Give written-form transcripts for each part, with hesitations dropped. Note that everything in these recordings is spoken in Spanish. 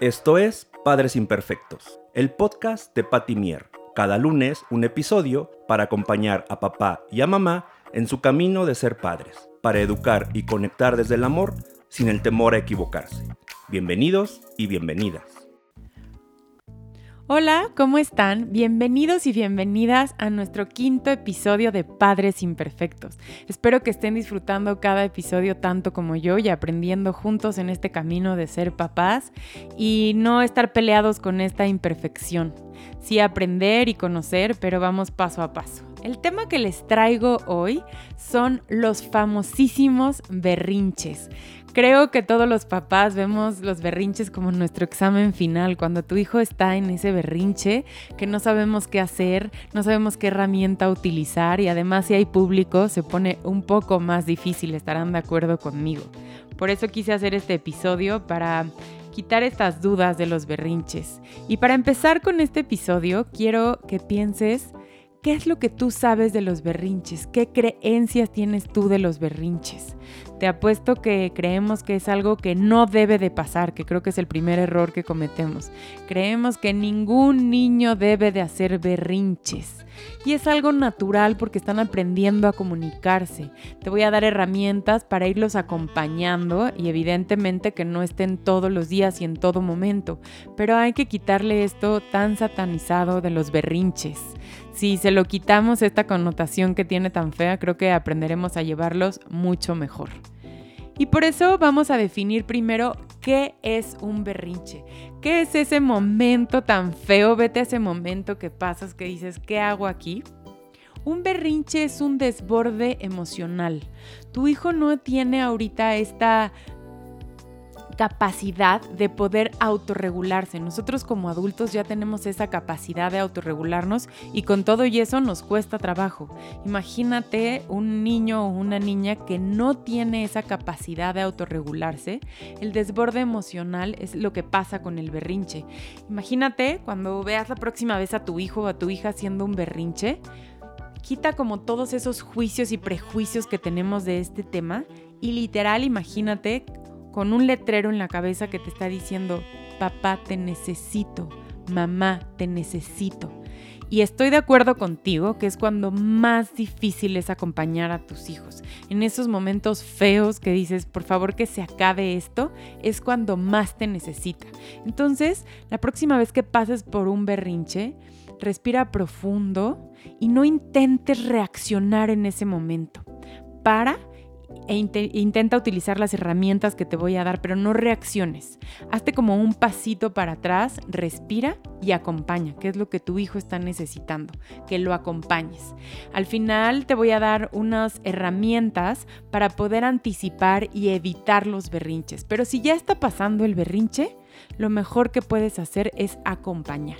Esto es Padres Imperfectos, el podcast de Paty Mier. Cada lunes un episodio para acompañar a papá y a mamá en su camino de ser padres, para educar y conectar desde el amor sin el temor a equivocarse. Bienvenidos y bienvenidas. Hola, ¿cómo están? Bienvenidos y bienvenidas a nuestro 5º episodio de Padres Imperfectos. Espero que estén disfrutando cada episodio tanto como yo y aprendiendo juntos en este camino de ser papás y no estar peleados con esta imperfección. Sí aprender y conocer, pero vamos paso a paso. El tema que les traigo hoy son los famosísimos berrinches. Creo que todos los papás vemos los berrinches como nuestro examen final, cuando tu hijo está en ese berrinche que no sabemos qué hacer, no sabemos qué herramienta utilizar y además si hay público se pone un poco más difícil, estarán de acuerdo conmigo. Por eso quise hacer este episodio para quitar estas dudas de los berrinches. Y para empezar con este episodio quiero que pienses ¿qué es lo que tú sabes de los berrinches? ¿Qué creencias tienes tú de los berrinches? Te apuesto que creemos que es algo que no debe de pasar, que creo que es el primer error que cometemos. Creemos que ningún niño debe de hacer berrinches. Y es algo natural porque están aprendiendo a comunicarse. Te voy a dar herramientas para irlos acompañando y evidentemente que no estén todos los días y en todo momento. Pero hay que quitarle esto tan satanizado de los berrinches. Si se lo quitamos esta connotación que tiene tan fea, creo que aprenderemos a llevarlos mucho mejor. Y por eso vamos a definir primero qué es un berrinche. ¿Qué es ese momento tan feo? Vete a ese momento que pasas que dices, ¿qué hago aquí? Un berrinche es un desborde emocional. Tu hijo no tiene ahorita esta capacidad de poder autorregularse. Nosotros como adultos ya tenemos esa capacidad de autorregularnos y con todo y eso nos cuesta trabajo. Imagínate un niño o una niña que no tiene esa capacidad de autorregularse. El desborde emocional es lo que pasa con el berrinche. Imagínate cuando veas la próxima vez a tu hijo o a tu hija haciendo un berrinche, quita como todos esos juicios y prejuicios que tenemos de este tema y literal imagínate con un letrero en la cabeza que te está diciendo, papá, te necesito, mamá, te necesito. Y estoy de acuerdo contigo que es cuando más difícil es acompañar a tus hijos. En esos momentos feos que dices, por favor que se acabe esto, es cuando más te necesita. Entonces, la próxima vez que pases por un berrinche, respira profundo y no intentes reaccionar en ese momento. Para e intenta utilizar las herramientas que te voy a dar, pero no reacciones. Hazte como un pasito para atrás, respira y acompaña, que es lo que tu hijo está necesitando, que lo acompañes. Al final te voy a dar unas herramientas para poder anticipar y evitar los berrinches. Pero si ya está pasando el berrinche, lo mejor que puedes hacer es acompañar.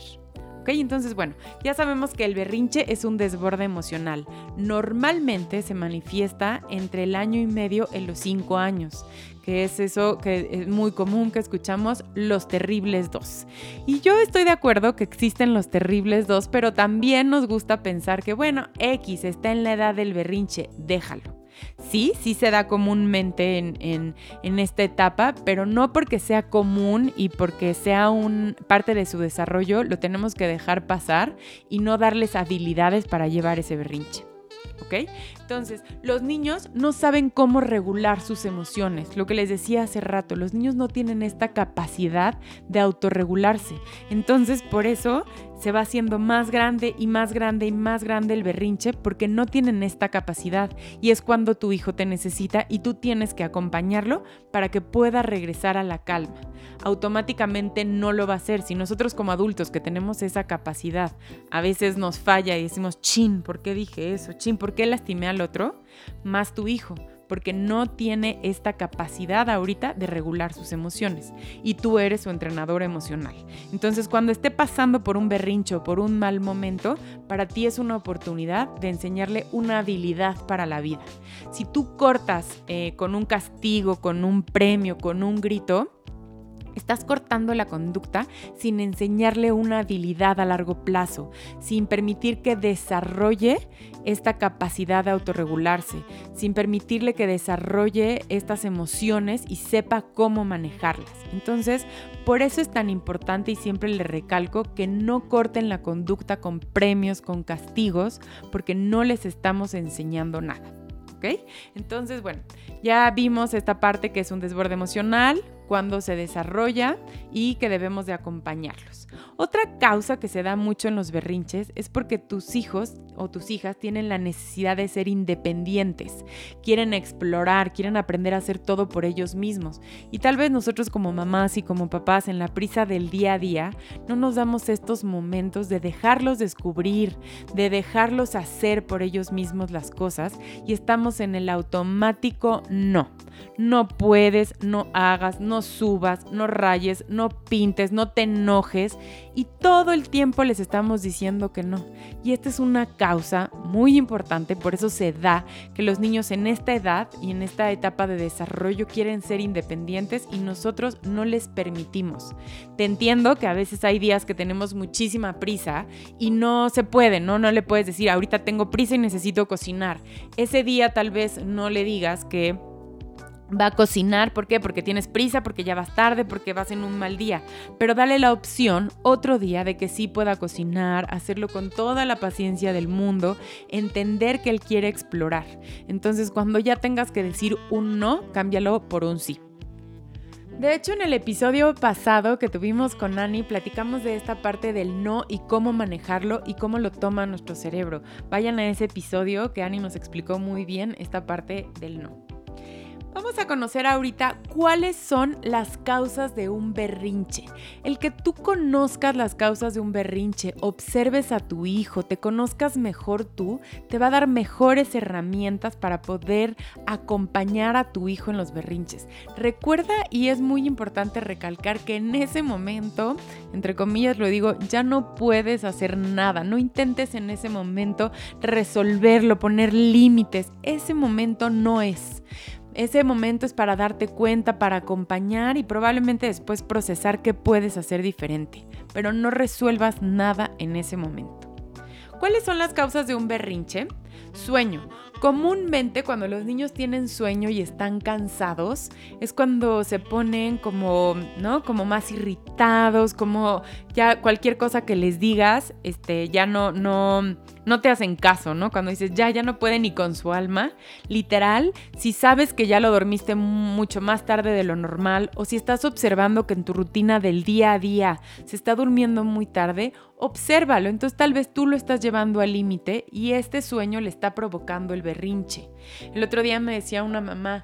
¿Ok? Entonces, bueno, ya sabemos que el berrinche es un desborde emocional. Normalmente se manifiesta entre el 1.5 años y los 5 años, que es eso que es muy común que escuchamos, los terribles 2. Y yo estoy de acuerdo que existen los terribles 2, pero también nos gusta pensar que, bueno, X está en la edad del berrinche, déjalo. Sí, sí se da comúnmente en esta etapa, pero no porque sea común y porque sea parte de su desarrollo, lo tenemos que dejar pasar y no darles habilidades para llevar ese berrinche. ¿Ok? Entonces, los niños no saben cómo regular sus emociones. Lo que les decía hace rato, los niños no tienen esta capacidad de autorregularse. Entonces, por eso se va haciendo más grande y más grande y más grande el berrinche porque no tienen esta capacidad y es cuando tu hijo te necesita y tú tienes que acompañarlo para que pueda regresar a la calma. Automáticamente no lo va a hacer. Si nosotros como adultos que tenemos esa capacidad, a veces nos falla y decimos, chin, ¿por qué dije eso? Chin, ¿por qué lastimé al otro? Más tu hijo, porque no tiene esta capacidad ahorita de regular sus emociones y tú eres su entrenador emocional. Entonces, cuando esté pasando por un berrinche o por un mal momento, para ti es una oportunidad de enseñarle una habilidad para la vida. Si tú cortas con un castigo, con un premio, con un grito, Estás cortando la conducta sin enseñarle una habilidad a largo plazo, sin permitir que desarrolle esta capacidad de autorregularse, sin permitirle que desarrolle estas emociones y sepa cómo manejarlas. Entonces, por eso es tan importante y siempre le recalco que no corten la conducta con premios, con castigos, porque no les estamos enseñando nada. ¿Okay? Entonces, bueno, ya vimos esta parte que es un desborde emocional, cuando se desarrolla y que debemos de acompañarlos. Otra causa que se da mucho en los berrinches es porque tus hijos o tus hijas tienen la necesidad de ser independientes, quieren explorar, quieren aprender a hacer todo por ellos mismos. Y tal vez nosotros como mamás y como papás en la prisa del día a día no nos damos estos momentos de dejarlos descubrir, de dejarlos hacer por ellos mismos las cosas y estamos en el automático no. No puedes, no hagas, no subas, no rayes, no pintes, no te enojes y todo el tiempo les estamos diciendo que no. Y esta es una causa muy importante, por eso se da que los niños en esta edad y en esta etapa de desarrollo quieren ser independientes y nosotros no les permitimos. Te entiendo que a veces hay días que tenemos muchísima prisa y no se puede, no le puedes decir ahorita tengo prisa y necesito cocinar. Ese día tal vez no le digas que va a cocinar, ¿por qué? Porque tienes prisa, porque ya vas tarde, porque vas en un mal día. Pero dale la opción otro día de que sí pueda cocinar, hacerlo con toda la paciencia del mundo, entender que él quiere explorar. Entonces, cuando ya tengas que decir un no, cámbialo por un sí. De hecho, en el episodio pasado que tuvimos con Ani, platicamos de esta parte del no y cómo manejarlo y cómo lo toma nuestro cerebro. Vayan a ese episodio que Ani nos explicó muy bien esta parte del no. Vamos a conocer ahorita cuáles son las causas de un berrinche. El que tú conozcas las causas de un berrinche, observes a tu hijo, te conozcas mejor tú, te va a dar mejores herramientas para poder acompañar a tu hijo en los berrinches. Recuerda, y es muy importante recalcar que en ese momento, entre comillas lo digo, ya no puedes hacer nada. No intentes en ese momento resolverlo, poner límites. Ese momento no es. Ese momento es para darte cuenta, para acompañar y probablemente después procesar qué puedes hacer diferente, pero no resuelvas nada en ese momento. ¿Cuáles son las causas de un berrinche? Sueño. Comúnmente cuando los niños tienen sueño y están cansados es cuando se ponen como, ¿no? Como más irritados, como ya cualquier cosa que les digas, ya no te hacen caso, ¿no? Cuando dices ya no puede ni con su alma, literal, si sabes que ya lo dormiste mucho más tarde de lo normal o si estás observando que en tu rutina del día a día se está durmiendo muy tarde, obsérvalo. Entonces tal vez tú lo estás llevando al límite y este sueño le está provocando el berrinche. El otro día me decía una mamá,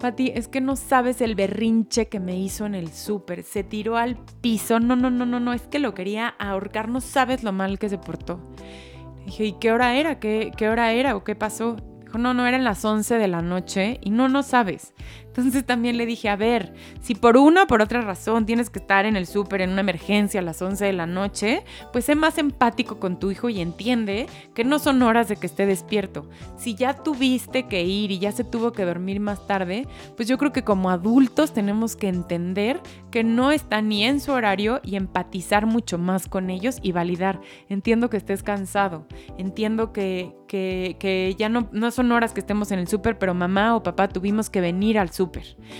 Paty, es que no sabes el berrinche que me hizo en el súper, se tiró al piso, no, es que lo quería ahorcar, no sabes lo mal que se portó. Dije, ¿y qué hora era? ¿Qué hora era? ¿O qué pasó? Dijo, no, eran las 11 de la noche y no sabes. Entonces también le dije, a ver, si por una o por otra razón tienes que estar en el súper en una emergencia a las 11 de la noche, pues sé más empático con tu hijo y entiende que no son horas de que esté despierto. Si ya tuviste que ir y ya se tuvo que dormir más tarde, pues yo creo que como adultos tenemos que entender que no está ni en su horario y empatizar mucho más con ellos y validar. Entiendo que estés cansado, entiendo que ya no son horas que estemos en el súper, pero mamá o papá tuvimos que venir al súper.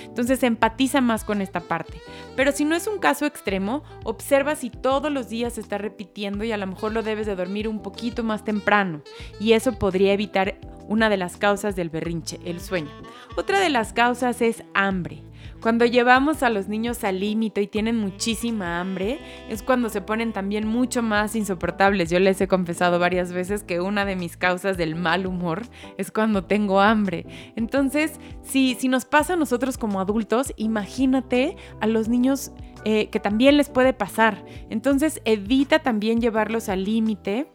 Entonces empatiza más con esta parte. Pero si no es un caso extremo, observa si todos los días se está repitiendo y a lo mejor lo debes de dormir un poquito más temprano. Y eso podría evitar una de las causas del berrinche, el sueño. Otra de las causas es hambre. Cuando llevamos a los niños al límite y tienen muchísima hambre, es cuando se ponen también mucho más insoportables. Yo les he confesado varias veces que una de mis causas del mal humor es cuando tengo hambre. Entonces, si nos pasa a nosotros como adultos, imagínate a los niños que también les puede pasar. Entonces, evita también llevarlos al límite.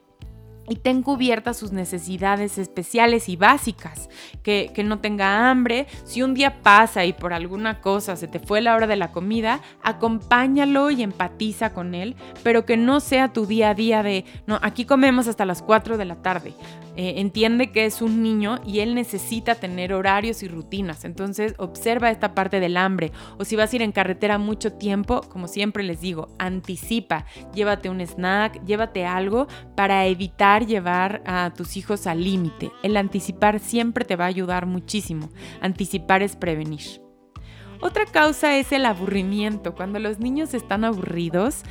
y ten cubiertas sus necesidades especiales y básicas, que no tenga hambre. Si un día pasa y por alguna cosa se te fue la hora de la comida, acompáñalo y empatiza con él, pero que no sea tu día a día de, no, aquí comemos hasta las 4 de la tarde. Entiende que es un niño y él necesita tener horarios y rutinas, entonces observa esta parte del hambre, o si vas a ir en carretera mucho tiempo, como siempre les digo, anticipa, llévate un snack, llévate algo para evitar llevar a tus hijos al límite. El anticipar siempre te va a ayudar muchísimo, anticipar es prevenir. Otra causa es el aburrimiento. Cuando los niños están aburridos,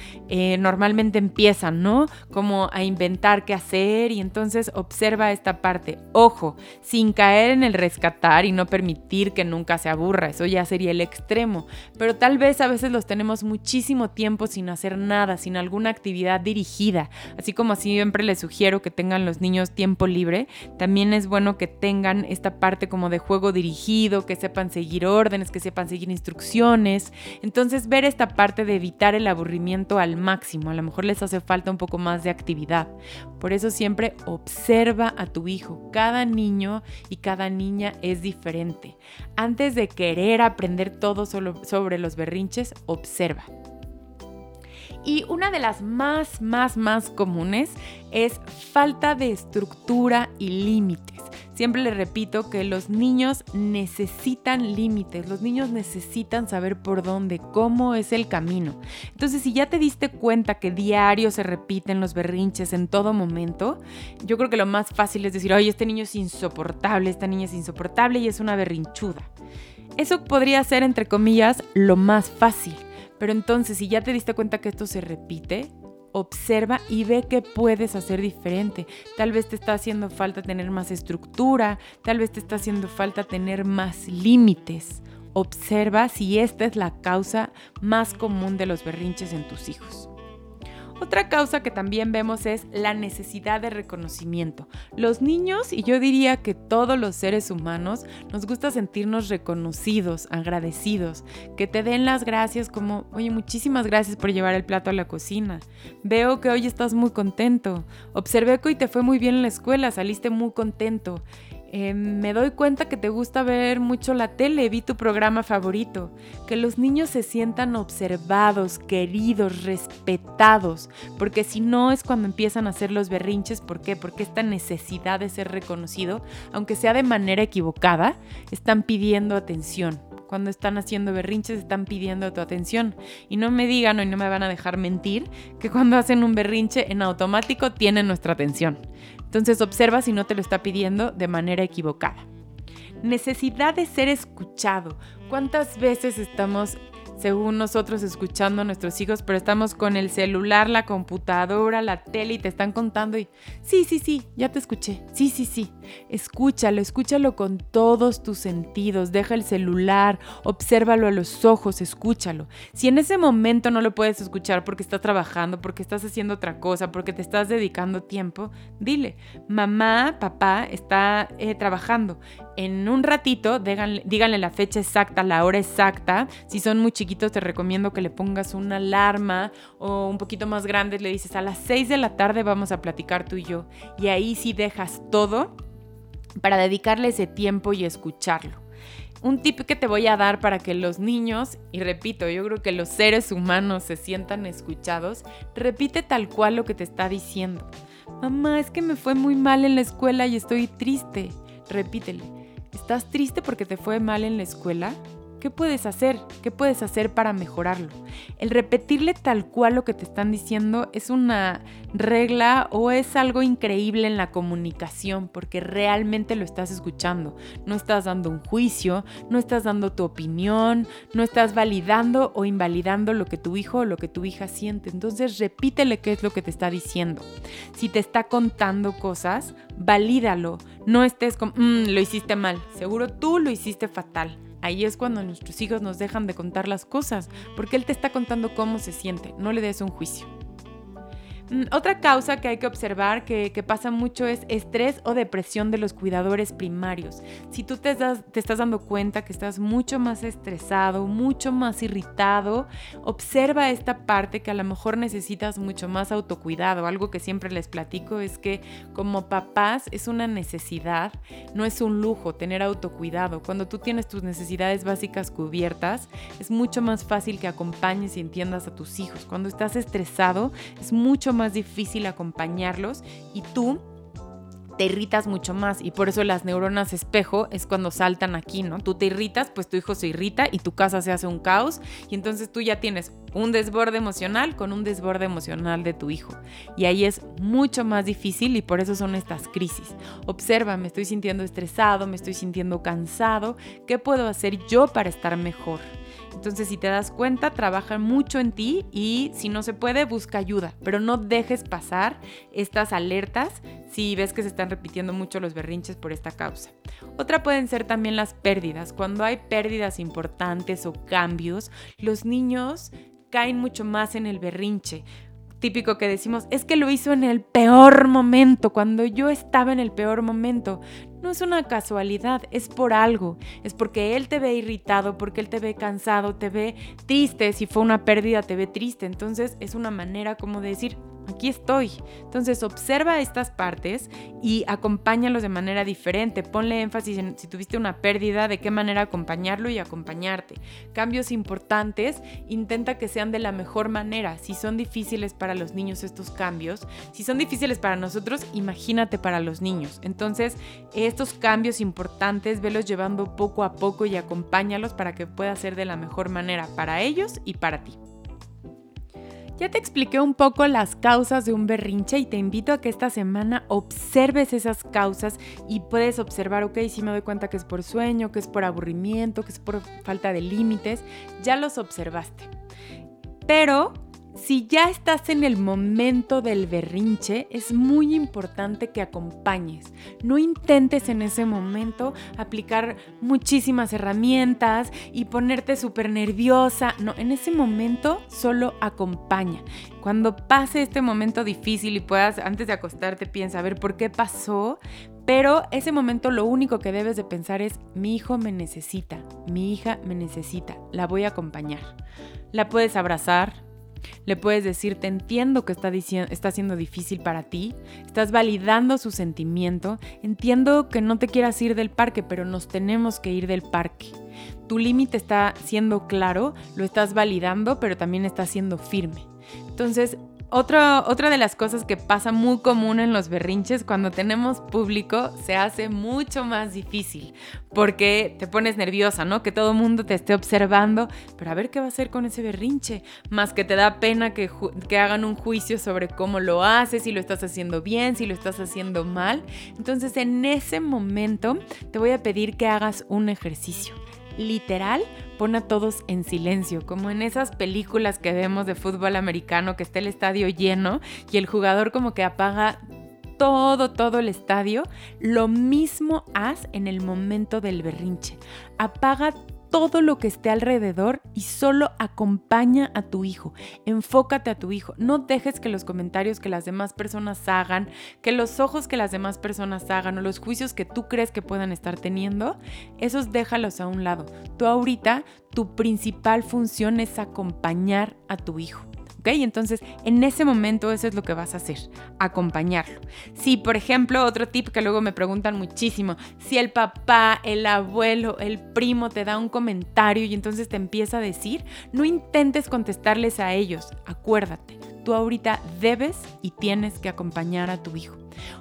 normalmente empiezan, ¿no? Como a inventar qué hacer, y entonces observa esta parte. Ojo, sin caer en el rescatar y no permitir que nunca se aburra, eso ya sería el extremo. Pero tal vez a veces los tenemos muchísimo tiempo sin hacer nada, sin alguna actividad dirigida. Así como siempre les sugiero que tengan los niños tiempo libre, también es bueno que tengan esta parte como de juego dirigido, que sepan seguir órdenes, que sepan seguir instrucciones. Entonces ver esta parte de evitar el aburrimiento al máximo. A lo mejor les hace falta un poco más de actividad. Por eso siempre observa a tu hijo. Cada niño y cada niña es diferente. Antes de querer aprender todo sobre los berrinches, observa. Y una de las más comunes es falta de estructura y límites. Siempre les repito que los niños necesitan límites, los niños necesitan saber por dónde, cómo es el camino. Entonces, si ya te diste cuenta que diario se repiten los berrinches en todo momento, yo creo que lo más fácil es decir, oye, este niño es insoportable, esta niña es insoportable y es una berrinchuda. Eso podría ser, entre comillas, lo más fácil. Pero entonces, si ya te diste cuenta que esto se repite, observa y ve qué puedes hacer diferente. Tal vez te está haciendo falta tener más estructura, tal vez te está haciendo falta tener más límites. Observa si esta es la causa más común de los berrinches en tus hijos. Otra causa que también vemos es la necesidad de reconocimiento. Los niños, y yo diría que todos los seres humanos, nos gusta sentirnos reconocidos, agradecidos, que te den las gracias como, oye, muchísimas gracias por llevar el plato a la cocina. Veo que hoy estás muy contento. Observé que hoy te fue muy bien en la escuela, saliste muy contento. Me doy cuenta que te gusta ver mucho la tele, vi tu programa favorito. Que los niños se sientan observados, queridos, respetados, porque si no es cuando empiezan a hacer los berrinches. ¿Por qué? Porque esta necesidad de ser reconocido, aunque sea de manera equivocada, están pidiendo atención. Cuando están haciendo berrinches están pidiendo tu atención. Y no me digan, y no me van a dejar mentir, que cuando hacen un berrinche en automático tienen nuestra atención. Entonces observa si no te lo está pidiendo de manera equivocada. Necesidad de ser escuchado. ¿Cuántas veces estamos, según nosotros, escuchando a nuestros hijos, pero estamos con el celular, la computadora, la tele y te están contando y sí, ya te escuché, sí, escúchalo con todos tus sentidos, deja el celular, obsérvalo a los ojos, escúchalo. Si en ese momento no lo puedes escuchar porque estás trabajando, porque estás haciendo otra cosa, porque te estás dedicando tiempo, dile, mamá, papá está trabajando, en un ratito díganle la fecha exacta, la hora exacta. Si son muy chiquitos te recomiendo que le pongas una alarma, o un poquito más grandes le dices, a las 6 de la tarde vamos a platicar tú y yo, y ahí sí dejas todo para dedicarle ese tiempo y escucharlo. Un tip que te voy a dar para que los niños, y repito, yo creo que los seres humanos se sientan escuchados, repite tal cual lo que te está diciendo. Mamá, es que me fue muy mal en la escuela y estoy triste. Repítele, ¿estás triste porque te fue mal en la escuela? ¿Qué puedes hacer? ¿Qué puedes hacer para mejorarlo? El repetirle tal cual lo que te están diciendo es una regla o es algo increíble en la comunicación, porque realmente lo estás escuchando. No estás dando un juicio, no estás dando tu opinión, no estás validando o invalidando lo que tu hijo o lo que tu hija siente. Entonces repítele qué es lo que te está diciendo. Si te está contando cosas, valídalo. No estés con, lo hiciste mal, seguro tú lo hiciste fatal. Ahí es cuando nuestros hijos nos dejan de contar las cosas, porque él te está contando cómo se siente, no le des un juicio. Otra causa que hay que observar que pasa mucho es estrés o depresión de los cuidadores primarios. Si tú te estás dando cuenta que estás mucho más estresado, mucho más irritado, observa esta parte que a lo mejor necesitas mucho más autocuidado. Algo que siempre les platico es que como papás es una necesidad, no es un lujo tener autocuidado. Cuando tú tienes tus necesidades básicas cubiertas, es mucho más fácil que acompañes y entiendas a tus hijos. Cuando estás estresado, es mucho más difícil acompañarlos y tú te irritas mucho más, y por eso las neuronas espejo es cuando saltan aquí, ¿no? Tú te irritas, pues tu hijo se irrita y tu casa se hace un caos, y entonces tú ya tienes un desborde emocional con un desborde emocional de tu hijo, y ahí es mucho más difícil, y por eso son estas crisis. Observa, me estoy sintiendo estresado, me estoy sintiendo cansado, ¿qué puedo hacer yo para estar mejor? Entonces, si te das cuenta, trabaja mucho en ti, y si no se puede, busca ayuda, pero no dejes pasar estas alertas si ves que se están repitiendo mucho los berrinches por esta causa. Otra pueden ser también las pérdidas. Cuando hay pérdidas importantes o cambios, los niños caen mucho más en el berrinche. Típico que decimos, es que lo hizo en el peor momento, cuando yo estaba en el peor momento. No es una casualidad, es por algo. Es porque él te ve irritado, porque él te ve cansado, te ve triste. Si fue una pérdida, te ve triste. Entonces es una manera como de decir, aquí estoy. Entonces observa estas partes y acompáñalos de manera diferente. Ponle énfasis en si tuviste una pérdida, de qué manera acompañarlo y acompañarte. Cambios importantes, intenta que sean de la mejor manera. Si son difíciles para los niños estos cambios, si son difíciles para nosotros, imagínate para los niños. Entonces estos cambios importantes, velos llevando poco a poco y acompáñalos para que pueda ser de la mejor manera para ellos y para ti. Ya te expliqué un poco las causas de un berrinche y te invito a que esta semana observes esas causas y puedes observar, ok, si me doy cuenta que es por sueño, que es por aburrimiento, que es por falta de límites, ya los observaste. Pero si ya estás en el momento del berrinche, es muy importante que acompañes. No intentes en ese momento aplicar muchísimas herramientas y ponerte súper nerviosa. No, en ese momento solo acompaña. Cuando pase este momento difícil y puedas, antes de acostarte, piensa, a ver, ¿por qué pasó? Pero ese momento lo único que debes de pensar es, mi hijo me necesita, mi hija me necesita, la voy a acompañar. La puedes abrazar. Le puedes decir, te entiendo que está siendo difícil para ti, estás validando su sentimiento, entiendo que no te quieras ir del parque, pero nos tenemos que ir del parque. Tu límite está siendo claro, lo estás validando, pero también está siendo firme. Entonces, otra de las cosas que pasa muy común en los berrinches, cuando tenemos público se hace mucho más difícil porque te pones nerviosa, ¿no? Que todo el mundo te esté observando, pero a ver qué va a hacer con ese berrinche, más que te da pena que hagan un juicio sobre cómo lo haces, si lo estás haciendo bien, si lo estás haciendo mal. Entonces en ese momento te voy a pedir que hagas un ejercicio. Literal, pon a todos en silencio, como en esas películas que vemos de fútbol americano, que está el estadio lleno y el jugador como que apaga todo el estadio. Lo mismo haz en el momento del berrinche. Apaga todo lo que esté alrededor y solo acompaña a tu hijo. Enfócate a tu hijo. No dejes que los comentarios que las demás personas hagan, que los ojos que las demás personas hagan o los juicios que tú crees que puedan estar teniendo, esos déjalos a un lado. Tú ahorita, tu principal función es acompañar a tu hijo. ¿Ok? Entonces, en ese momento eso es lo que vas a hacer, acompañarlo. Si, por ejemplo, otro tip que luego me preguntan muchísimo, si el papá, el abuelo, el primo te da un comentario y entonces te empieza a decir, no intentes contestarles a ellos, acuérdate. Tú ahorita debes y tienes que acompañar a tu hijo.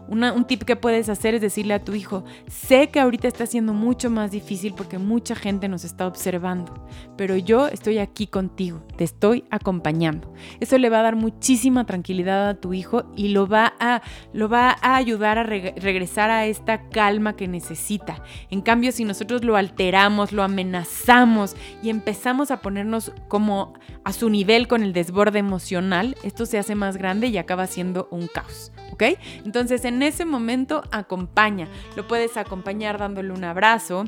Un tip que puedes hacer es decirle a tu hijo, sé que ahorita está siendo mucho más difícil porque mucha gente nos está observando, pero yo estoy aquí contigo, te estoy acompañando. Eso le va a dar muchísima tranquilidad a tu hijo y lo va a ayudar a regresar a esta calma que necesita. En cambio, si nosotros lo alteramos, lo amenazamos y empezamos a ponernos como a su nivel con el desborde emocional, esto se hace más grande y acaba siendo un caos, ¿ok? Entonces en ese momento acompaña, lo puedes acompañar dándole un abrazo,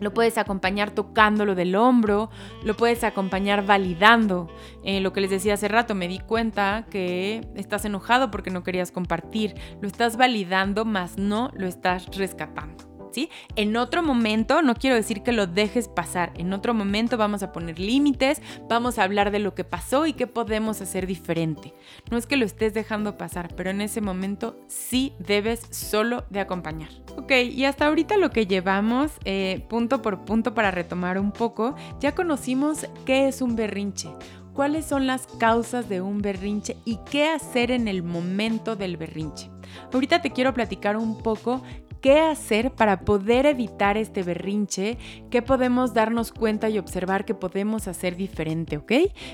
Lo puedes acompañar tocándolo del hombro, lo puedes acompañar validando. Lo que les decía hace rato, me di cuenta que estás enojado porque no querías compartir. Lo estás validando, mas no lo estás rescatando, ¿sí? En otro momento, no quiero decir que lo dejes pasar. En otro momento vamos a poner límites, vamos a hablar de lo que pasó y qué podemos hacer diferente. No es que lo estés dejando pasar, pero en ese momento sí debes solo de acompañar. Ok, y hasta ahorita lo que llevamos, punto por punto para retomar un poco, ya conocimos qué es un berrinche, cuáles son las causas de un berrinche y qué hacer en el momento del berrinche. Ahorita te quiero platicar un poco qué hacer para poder evitar este berrinche, qué podemos darnos cuenta y observar que podemos hacer diferente, ¿ok?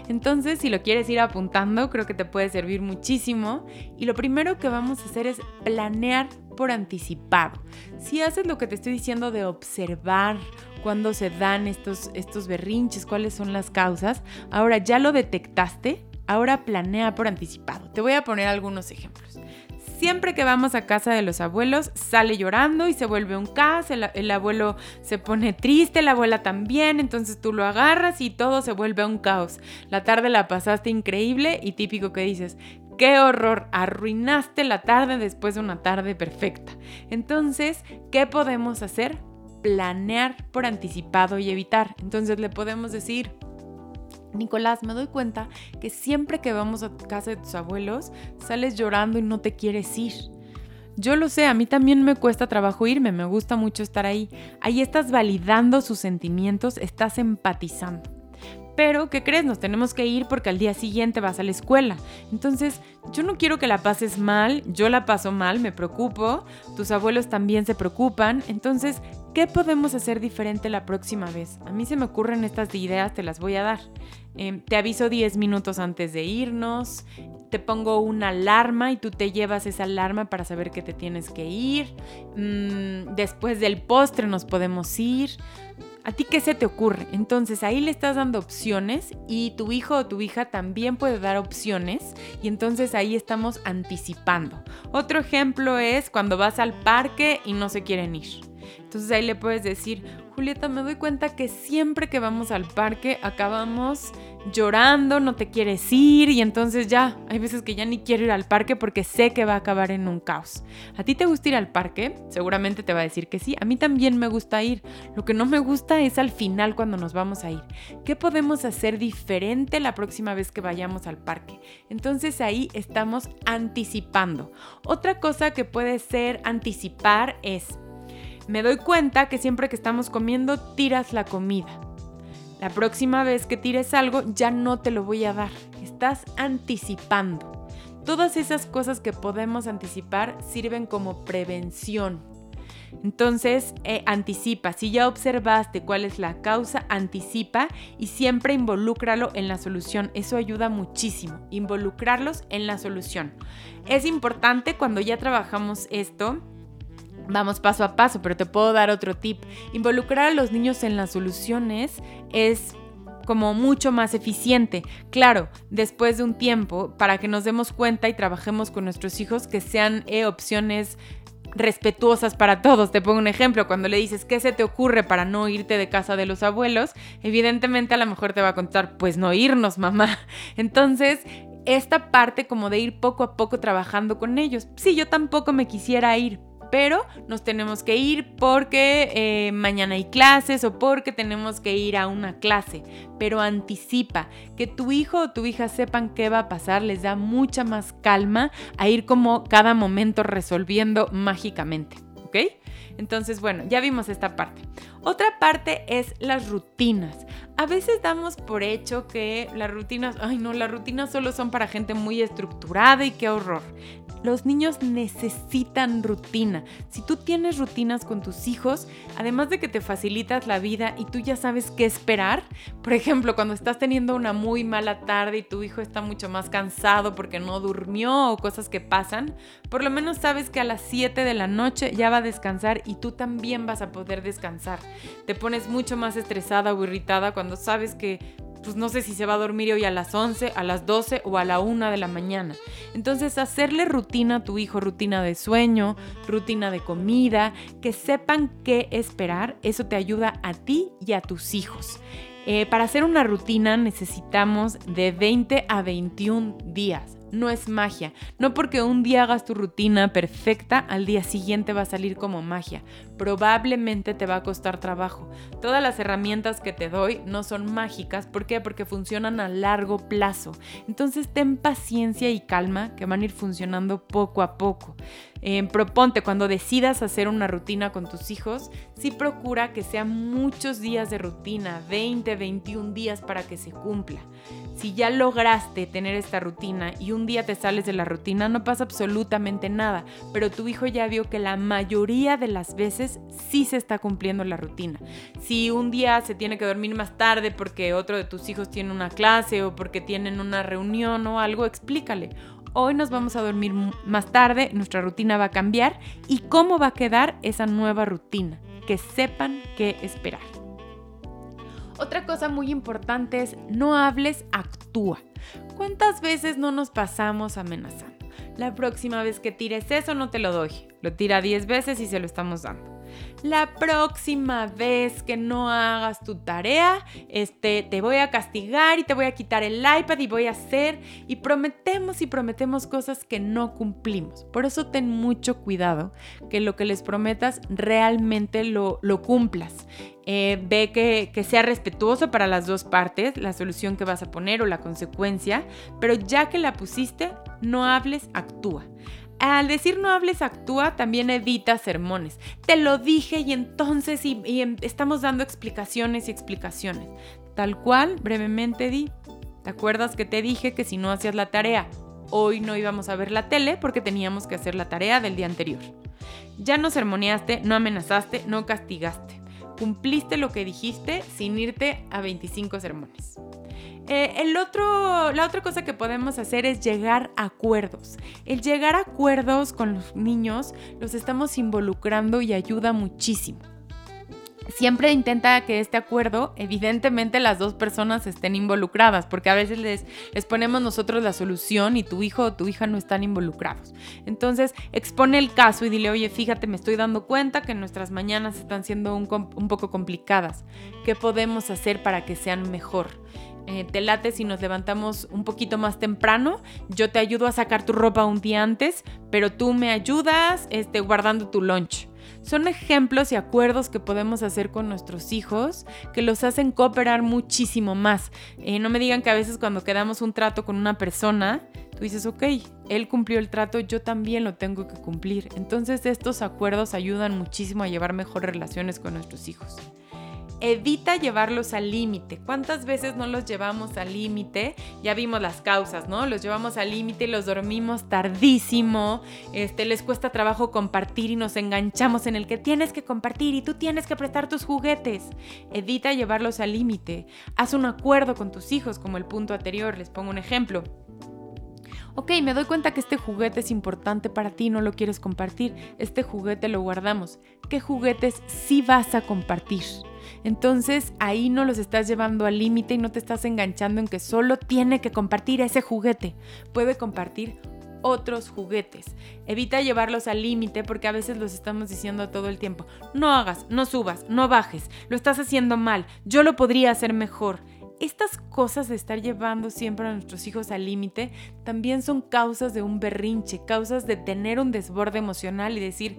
Entonces, si lo quieres ir apuntando, creo que te puede servir muchísimo. Y lo primero que vamos a hacer es planear por anticipado. Si haces lo que te estoy diciendo de observar cuándo se dan estos berrinches, cuáles son las causas, ahora ya lo detectaste, ahora planea por anticipado. Te voy a poner algunos ejemplos. Siempre que vamos a casa de los abuelos, sale llorando y se vuelve un caos, el abuelo se pone triste, la abuela también, entonces tú lo agarras y todo se vuelve un caos. La tarde la pasaste increíble y típico que dices, ¡qué horror! Arruinaste la tarde después de una tarde perfecta. Entonces, ¿qué podemos hacer? Planear por anticipado y evitar. Entonces le podemos decir, Nicolás, me doy cuenta que siempre que vamos a casa de tus abuelos sales llorando y no te quieres ir. Yo lo sé, a mí también me cuesta trabajo irme, me gusta mucho estar ahí. Ahí estás validando sus sentimientos, estás empatizando. Pero, ¿qué crees? Nos tenemos que ir porque al día siguiente vas a la escuela. Entonces, yo no quiero que la pases mal, yo la paso mal, me preocupo, tus abuelos también se preocupan. Entonces, ¿qué podemos hacer diferente la próxima vez? A mí se me ocurren estas ideas, te las voy a dar. Te aviso 10 minutos antes de irnos, te pongo una alarma y tú te llevas esa alarma para saber que te tienes que ir. Después del postre nos podemos ir. ¿A ti qué se te ocurre? Entonces ahí le estás dando opciones y tu hijo o tu hija también puede dar opciones y entonces ahí estamos anticipando. Otro ejemplo es cuando vas al parque y no se quieren ir. Entonces ahí le puedes decir, Julieta, me doy cuenta que siempre que vamos al parque acabamos llorando, no te quieres ir y entonces ya, hay veces que ya ni quiero ir al parque porque sé que va a acabar en un caos. ¿A ti te gusta ir al parque? Seguramente te va a decir que sí. A mí también me gusta ir. Lo que no me gusta es al final cuando nos vamos a ir. ¿Qué podemos hacer diferente la próxima vez que vayamos al parque? Entonces ahí estamos anticipando. Otra cosa que puede ser anticipar es, me doy cuenta que siempre que estamos comiendo tiras la comida. La próxima vez que tires algo ya no te lo voy a dar. Estás anticipando. Todas esas cosas que podemos anticipar sirven como prevención. Entonces, anticipa. Si ya observaste cuál es la causa, anticipa y siempre involúcralo en la solución. Eso ayuda muchísimo, involucrarlos en la solución. Es importante cuando ya trabajamos esto. Vamos paso a paso, pero te puedo dar otro tip. Involucrar a los niños en las soluciones es como mucho más eficiente. Claro, después de un tiempo, para que nos demos cuenta y trabajemos con nuestros hijos, que sean opciones respetuosas para todos. Te pongo un ejemplo, cuando le dices ¿qué se te ocurre para no irte de casa de los abuelos? Evidentemente a lo mejor te va a contar, pues no irnos, mamá. Entonces, esta parte como de ir poco a poco trabajando con ellos. Sí, yo tampoco me quisiera ir, pero nos tenemos que ir porque mañana hay clases o porque tenemos que ir a una clase. Pero anticipa que tu hijo o tu hija sepan qué va a pasar, les da mucha más calma a ir como cada momento resolviendo mágicamente, ¿ok? Entonces, bueno, ya vimos esta parte. Otra parte es las rutinas. A veces damos por hecho que las rutinas solo son para gente muy estructurada y qué horror. Los niños necesitan rutina. Si tú tienes rutinas con tus hijos, además de que te facilitas la vida y tú ya sabes qué esperar, por ejemplo, cuando estás teniendo una muy mala tarde y tu hijo está mucho más cansado porque no durmió o cosas que pasan, por lo menos sabes que a las 7 de la noche ya va a descansar y tú también vas a poder descansar. Te pones mucho más estresada o irritada cuando sabes que pues no sé si se va a dormir hoy a las 11, a las 12 o a la 1 de la mañana. Entonces, hacerle rutina a tu hijo, rutina de sueño, rutina de comida, que sepan qué esperar, eso te ayuda a ti y a tus hijos. Para hacer una rutina necesitamos de 20 a 21 días. No es magia. No porque un día hagas tu rutina perfecta, al día siguiente va a salir como magia. Probablemente te va a costar trabajo. Todas las herramientas que te doy no son mágicas. ¿Por qué? Porque funcionan a largo plazo. Entonces ten paciencia y calma, que van a ir funcionando poco a poco. Proponte, cuando decidas hacer una rutina con tus hijos, sí procura que sean muchos días de rutina, 20, 21 días para que se cumpla. Si ya lograste tener esta rutina y un día te sales de la rutina, no pasa absolutamente nada, pero tu hijo ya vio que la mayoría de las veces sí se está cumpliendo la rutina. Si un día se tiene que dormir más tarde porque otro de tus hijos tiene una clase o porque tienen una reunión o algo, explícale. Hoy nos vamos a dormir más tarde, nuestra rutina va a cambiar, y cómo va a quedar esa nueva rutina, que sepan qué esperar. Otra cosa muy importante es: no hables, actúa. ¿Cuántas veces no nos pasamos amenazando? La próxima vez que tires eso no te lo doy. Lo tira 10 veces y se lo estamos dando. La próxima vez que no hagas tu tarea, te voy a castigar y te voy a quitar el iPad y voy a hacer... Y prometemos cosas que no cumplimos. Por eso ten mucho cuidado que lo que les prometas realmente lo cumplas. Ve que sea respetuoso para las dos partes, la solución que vas a poner o la consecuencia, pero ya que la pusiste, no hables, actúa. Al decir no hables, actúa, también evita sermones. Te lo dije y entonces y estamos dando explicaciones. Tal cual, brevemente di: ¿te acuerdas que te dije que si no hacías la tarea, hoy no íbamos a ver la tele porque teníamos que hacer la tarea del día anterior? Ya no sermoneaste, no amenazaste, no castigaste. Cumpliste lo que dijiste sin irte a 25 sermones. La otra cosa que podemos hacer es llegar a acuerdos. El llegar a acuerdos con los niños, los estamos involucrando y ayuda muchísimo. Siempre intenta que este acuerdo, evidentemente, las dos personas estén involucradas, porque a veces les ponemos nosotros la solución y tu hijo o tu hija no están involucrados. Entonces, expone el caso y dile: oye, fíjate, me estoy dando cuenta que nuestras mañanas están siendo un poco complicadas. ¿Qué podemos hacer para que sean mejor? ¿Te late si nos levantamos un poquito más temprano? Yo te ayudo a sacar tu ropa un día antes, pero tú me ayudas guardando tu lunch. Son ejemplos y acuerdos que podemos hacer con nuestros hijos que los hacen cooperar muchísimo más. No me digan que a veces cuando quedamos un trato con una persona, tú dices: ok, él cumplió el trato, yo también lo tengo que cumplir. Entonces estos acuerdos ayudan muchísimo a llevar mejor relaciones con nuestros hijos. Evita llevarlos al límite. ¿Cuántas veces no los llevamos al límite? Ya vimos las causas, ¿no? Los llevamos al límite y los dormimos tardísimo. Les cuesta trabajo compartir y nos enganchamos en el que tienes que compartir y tú tienes que prestar tus juguetes. Evita llevarlos al límite. Haz un acuerdo con tus hijos, como el punto anterior. Les pongo un ejemplo. Ok, me doy cuenta que este juguete es importante para ti, no lo quieres compartir. Este juguete lo guardamos. ¿Qué juguetes sí vas a compartir? Entonces ahí no los estás llevando al límite y no te estás enganchando en que solo tiene que compartir ese juguete. Puede compartir otros juguetes. Evita llevarlos al límite porque a veces los estamos diciendo todo el tiempo: no hagas, no subas, no bajes, lo estás haciendo mal, yo lo podría hacer mejor. Estas cosas de estar llevando siempre a nuestros hijos al límite también son causas de un berrinche, causas de tener un desborde emocional y decir: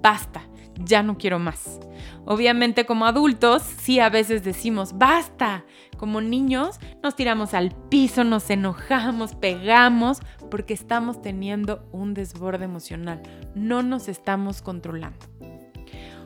basta, ya no quiero más. Obviamente, como adultos, sí a veces decimos basta. Como niños nos tiramos al piso, nos enojamos, pegamos, porque estamos teniendo un desborde emocional. No nos estamos controlando.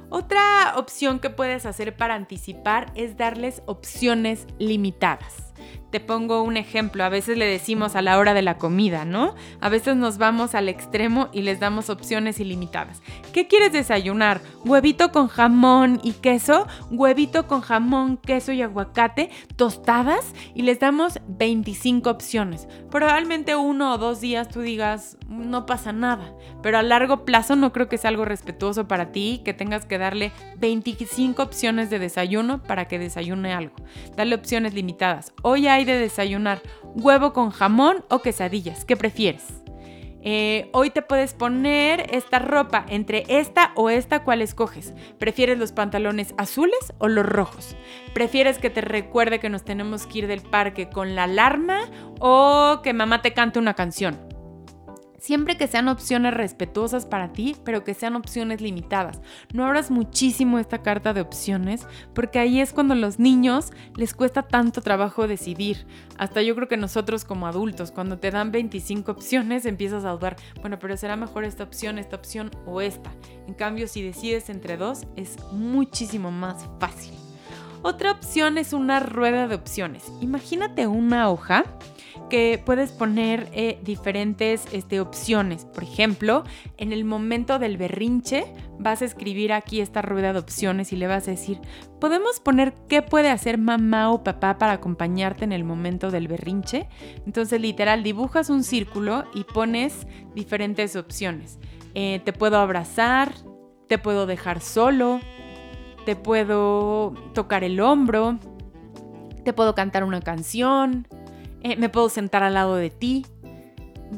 Otra opción que puedes hacer para anticipar es darles opciones limitadas. Te pongo un ejemplo. A veces le decimos a la hora de la comida, ¿no? A veces nos vamos al extremo y les damos opciones ilimitadas. ¿Qué quieres desayunar? ¿Huevito con jamón y queso? ¿Huevito con jamón, queso y aguacate? ¿Tostadas? Y les damos 25 opciones. Probablemente 1 o 2 días tú digas: no pasa nada. Pero a largo plazo no creo que sea algo respetuoso para ti que tengas que darle 25 opciones de desayuno para que desayune algo. Dale opciones limitadas. Hoy hay de desayunar huevo con jamón o quesadillas. ¿Qué prefieres? Hoy te puedes poner esta ropa, entre esta o esta, ¿cuál escoges? ¿Prefieres los pantalones azules o los rojos? ¿Prefieres que te recuerde que nos tenemos que ir del parque con la alarma o que mamá te cante una canción? Siempre que sean opciones respetuosas para ti, pero que sean opciones limitadas. No abras muchísimo esta carta de opciones, porque ahí es cuando a los niños les cuesta tanto trabajo decidir. Hasta yo creo que nosotros como adultos, cuando te dan 25 opciones, empiezas a dudar. Bueno, pero será mejor esta opción o esta. En cambio, si decides entre dos, es muchísimo más fácil. Otra opción es una rueda de opciones. Imagínate una hoja que puedes poner diferentes opciones. Por ejemplo, en el momento del berrinche vas a escribir aquí esta rueda de opciones y le vas a decir, ¿podemos poner qué puede hacer mamá o papá para acompañarte en el momento del berrinche? Entonces, literal, dibujas un círculo y pones diferentes opciones. Te puedo abrazar, te puedo dejar solo, te puedo tocar el hombro, te puedo cantar una canción, me puedo sentar al lado de ti.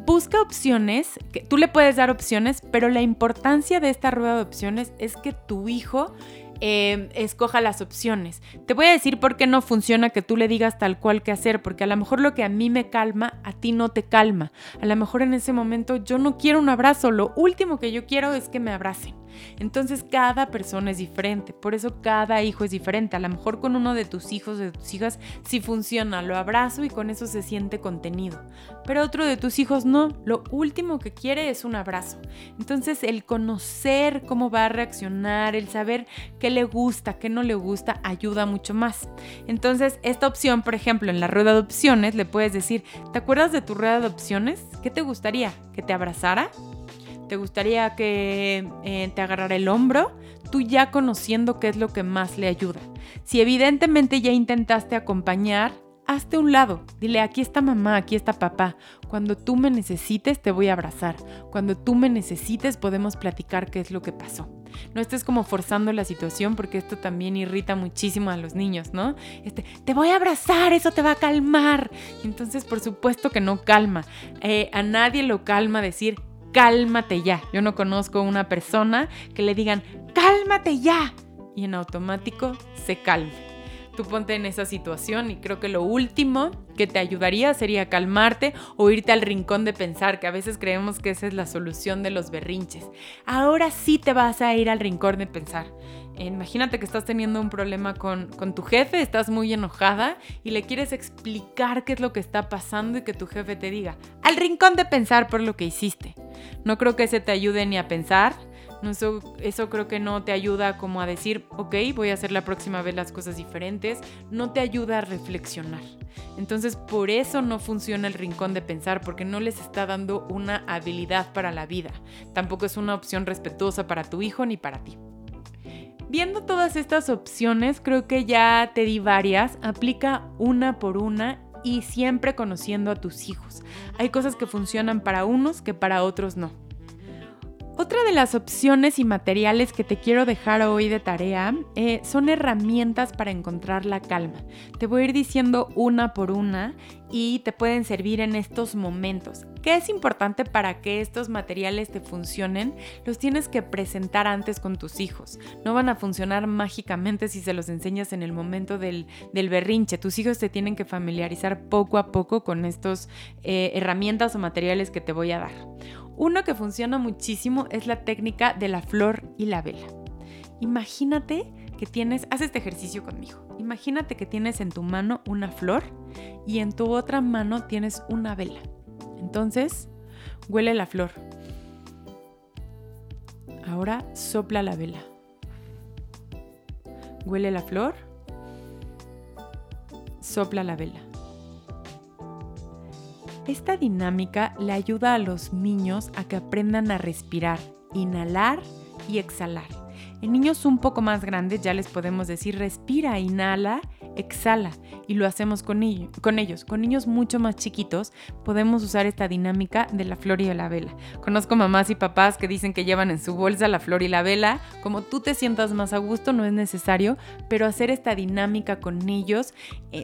Busca opciones, que tú le puedes dar opciones, pero la importancia de esta rueda de opciones es que tu hijo escoja las opciones. Te voy a decir por qué no funciona que tú le digas tal cual qué hacer, porque a lo mejor lo que a mí me calma, a ti no te calma. A lo mejor en ese momento yo no quiero un abrazo, lo último que yo quiero es que me abracen. Entonces cada persona es diferente, por eso cada hijo es diferente. A lo mejor con uno de tus hijos o de tus hijas sí funciona, lo abrazo y con eso se siente contenido, pero otro de tus hijos no, lo último que quiere es un abrazo. Entonces el conocer cómo va a reaccionar, el saber qué le gusta, qué no le gusta, ayuda mucho más. Entonces esta opción, por ejemplo, en la rueda de opciones le puedes decir, ¿te acuerdas de tu rueda de opciones? ¿Qué te gustaría? ¿Que te abrazara? ¿Te gustaría que te agarrara el hombro? Tú ya conociendo qué es lo que más le ayuda. Si evidentemente ya intentaste acompañar, hazte un lado. Dile, aquí está mamá, aquí está papá. Cuando tú me necesites, te voy a abrazar. Cuando tú me necesites, podemos platicar qué es lo que pasó. No estés como forzando la situación, porque esto también irrita muchísimo a los niños, ¿no? Te voy a abrazar, eso te va a calmar. Entonces, por supuesto que no calma. A nadie lo calma decir, cálmate ya. Yo no conozco una persona que le digan, cálmate ya, y en automático se calme. Tú ponte en esa situación y creo que lo último que te ayudaría sería calmarte o irte al rincón de pensar, que a veces creemos que esa es la solución de los berrinches. Ahora sí te vas a ir al rincón de pensar. Imagínate que estás teniendo un problema con tu jefe, estás muy enojada y le quieres explicar qué es lo que está pasando y que tu jefe te diga, al rincón de pensar por lo que hiciste. No creo que se te ayude ni a pensar, eso creo que no te ayuda como a decir, ok, voy a hacer la próxima vez las cosas diferentes, no te ayuda a reflexionar. Entonces por eso no funciona el rincón de pensar, porque no les está dando una habilidad para la vida. Tampoco es una opción respetuosa para tu hijo ni para ti. Viendo todas estas opciones, creo que ya te di varias. Aplica una por una y siempre conociendo a tus hijos. Hay cosas que funcionan para unos que para otros no. Otra de las opciones y materiales que te quiero dejar hoy de tarea son herramientas para encontrar la calma. Te voy a ir diciendo una por una y te pueden servir en estos momentos. ¿Qué es importante para que estos materiales te funcionen? Los tienes que presentar antes con tus hijos. No van a funcionar mágicamente si se los enseñas en el momento del berrinche. Tus hijos se tienen que familiarizar poco a poco con estas herramientas o materiales que te voy a dar. Uno que funciona muchísimo es la técnica de la flor y la vela. Imagínate que tienes, haz este ejercicio conmigo. Imagínate que tienes en tu mano una flor y en tu otra mano tienes una vela. Entonces, huele la flor. Ahora sopla la vela. Huele la flor. Sopla la vela. Esta dinámica le ayuda a los niños a que aprendan a respirar, inhalar y exhalar. En niños un poco más grandes ya les podemos decir respira, inhala exhala, y lo hacemos con ellos. Con niños mucho más chiquitos podemos usar esta dinámica de la flor y de la vela. Conozco mamás y papás que dicen que llevan en su bolsa la flor y la vela. Como tú te sientas más a gusto, no es necesario, pero hacer esta dinámica con ellos,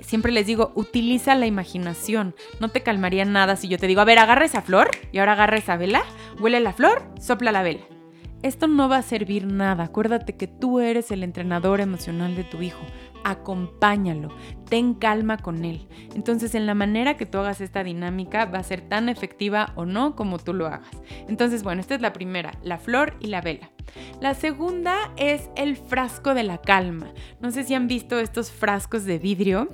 siempre les digo, utiliza la imaginación. No te calmaría nada si yo te digo, a ver, agarra esa flor y ahora agarra esa vela, huele la flor, sopla la vela. Esto no va a servir nada. Acuérdate que tú eres el entrenador emocional de tu hijo. Acompáñalo, ten calma con él. Entonces, en la manera que tú hagas esta dinámica va a ser tan efectiva o no como tú lo hagas. Entonces, bueno, esta es la primera, la flor y la vela. La segunda es el frasco de la calma. No sé si han visto estos frascos de vidrio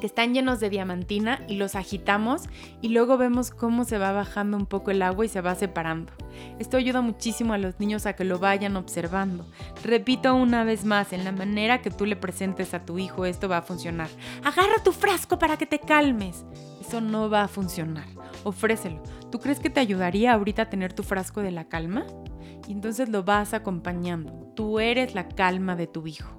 que están llenos de diamantina, y los agitamos y luego vemos cómo se va bajando un poco el agua y se va separando. Esto ayuda muchísimo a los niños a que lo vayan observando. Repito una vez más, en la manera que tú le presentes a tu hijo esto va a funcionar. Agarra tu frasco para que te calmes. Eso no va a funcionar. Ofrécelo. ¿Tú crees que te ayudaría ahorita tener tu frasco de la calma? Y entonces lo vas acompañando. Tú eres la calma de tu hijo.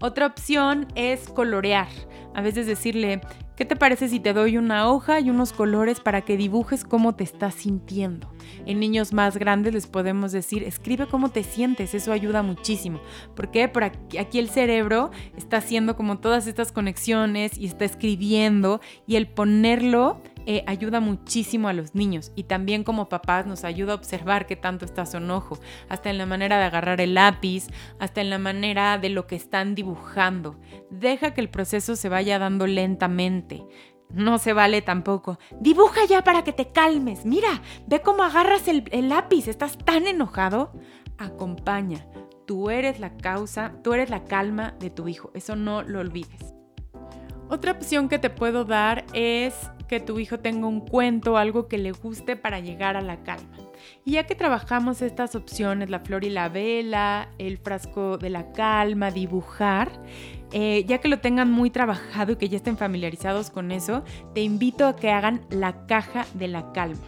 Otra opción es colorear. A veces decirle, ¿qué te parece si te doy una hoja y unos colores para que dibujes cómo te estás sintiendo? En niños más grandes les podemos decir, escribe cómo te sientes, eso ayuda muchísimo. ¿Por qué? Porque aquí el cerebro está haciendo como todas estas conexiones y está escribiendo, y el ponerlo ayuda muchísimo a los niños, y también como papás nos ayuda a observar qué tanto está su enojo, hasta en la manera de agarrar el lápiz, hasta en la manera de lo que están dibujando. Deja que el proceso se vaya dando lentamente. No se vale tampoco, dibuja ya para que te calmes, mira, ve cómo agarras el lápiz, estás tan enojado. Acompaña, tú eres la causa, tú eres la calma de tu hijo, eso no lo olvides. Otra opción que te puedo dar es que tu hijo tenga un cuento, algo que le guste para llegar a la calma. Y ya que trabajamos estas opciones, la flor y la vela, el frasco de la calma, dibujar, ya que lo tengan muy trabajado y que ya estén familiarizados con eso, te invito a que hagan la caja de la calma.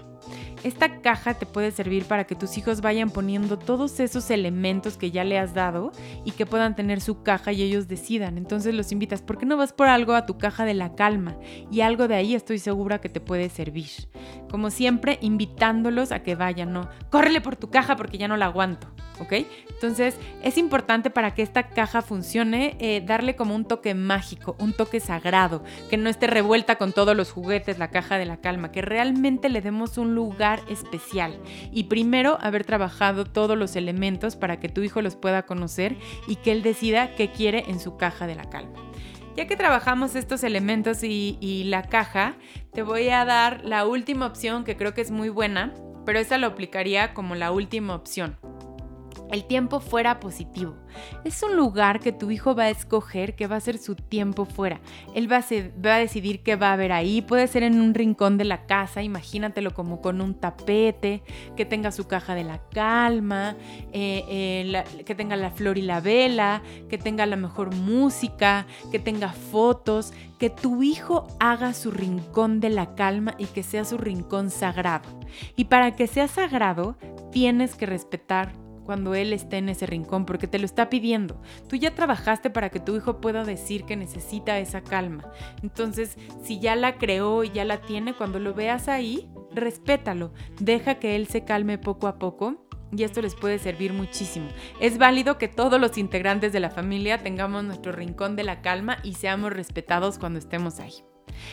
Esta caja te puede servir para que tus hijos vayan poniendo todos esos elementos que ya le has dado y que puedan tener su caja y ellos decidan. Entonces los invitas, ¿por qué no vas por algo a tu caja de la calma? Y algo de ahí estoy segura que te puede servir. Como siempre, invitándolos a que vayan, ¿no? ¡Córrele por tu caja porque ya no la aguanto! ¿Ok? Entonces es importante para que esta caja funcione darle como un toque mágico, un toque sagrado, que no esté revuelta con todos los juguetes, la caja de la calma, que realmente le demos un lugar especial, y primero haber trabajado todos los elementos para que tu hijo los pueda conocer y que él decida qué quiere en su caja de la calma. Ya que trabajamos estos elementos y la caja, te voy a dar la última opción que creo que es muy buena, pero esa lo aplicaría como la última opción. El tiempo fuera positivo. Es un lugar que tu hijo va a escoger que va a ser su tiempo fuera. Él va a decidir qué va a haber ahí. Puede ser en un rincón de la casa, imagínatelo como con un tapete, que tenga su caja de la calma, que tenga la flor y la vela, que tenga la mejor música, que tenga fotos, que tu hijo haga su rincón de la calma y que sea su rincón sagrado. Y para que sea sagrado, tienes que respetar cuando él esté en ese rincón, porque te lo está pidiendo. Tú ya trabajaste para que tu hijo pueda decir que necesita esa calma. Entonces, si ya la creó y ya la tiene, cuando lo veas ahí, respétalo. Deja que él se calme poco a poco. Y esto les puede servir muchísimo. Es válido que todos los integrantes de la familia tengamos nuestro rincón de la calma y seamos respetados cuando estemos ahí.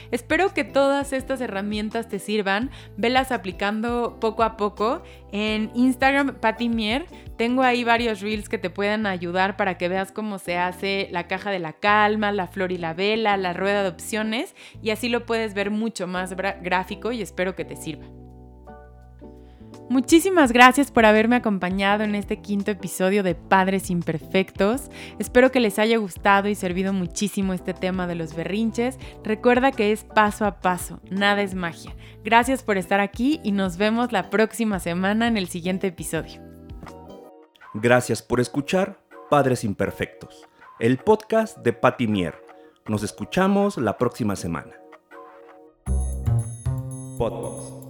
Espero que todas estas herramientas te sirvan, velas aplicando poco a poco. En Instagram, Paty Mier, tengo ahí varios reels que te pueden ayudar para que veas cómo se hace la caja de la calma, la flor y la vela, la rueda de opciones, y así lo puedes ver mucho más gráfico, y espero que te sirva. Muchísimas gracias por haberme acompañado en este 5º episodio de Padres Imperfectos. Espero que les haya gustado y servido muchísimo este tema de los berrinches. Recuerda que es paso a paso, nada es magia. Gracias por estar aquí y nos vemos la próxima semana en el siguiente episodio. Gracias por escuchar Padres Imperfectos, el podcast de Paty Mier. Nos escuchamos la próxima semana. Podcast.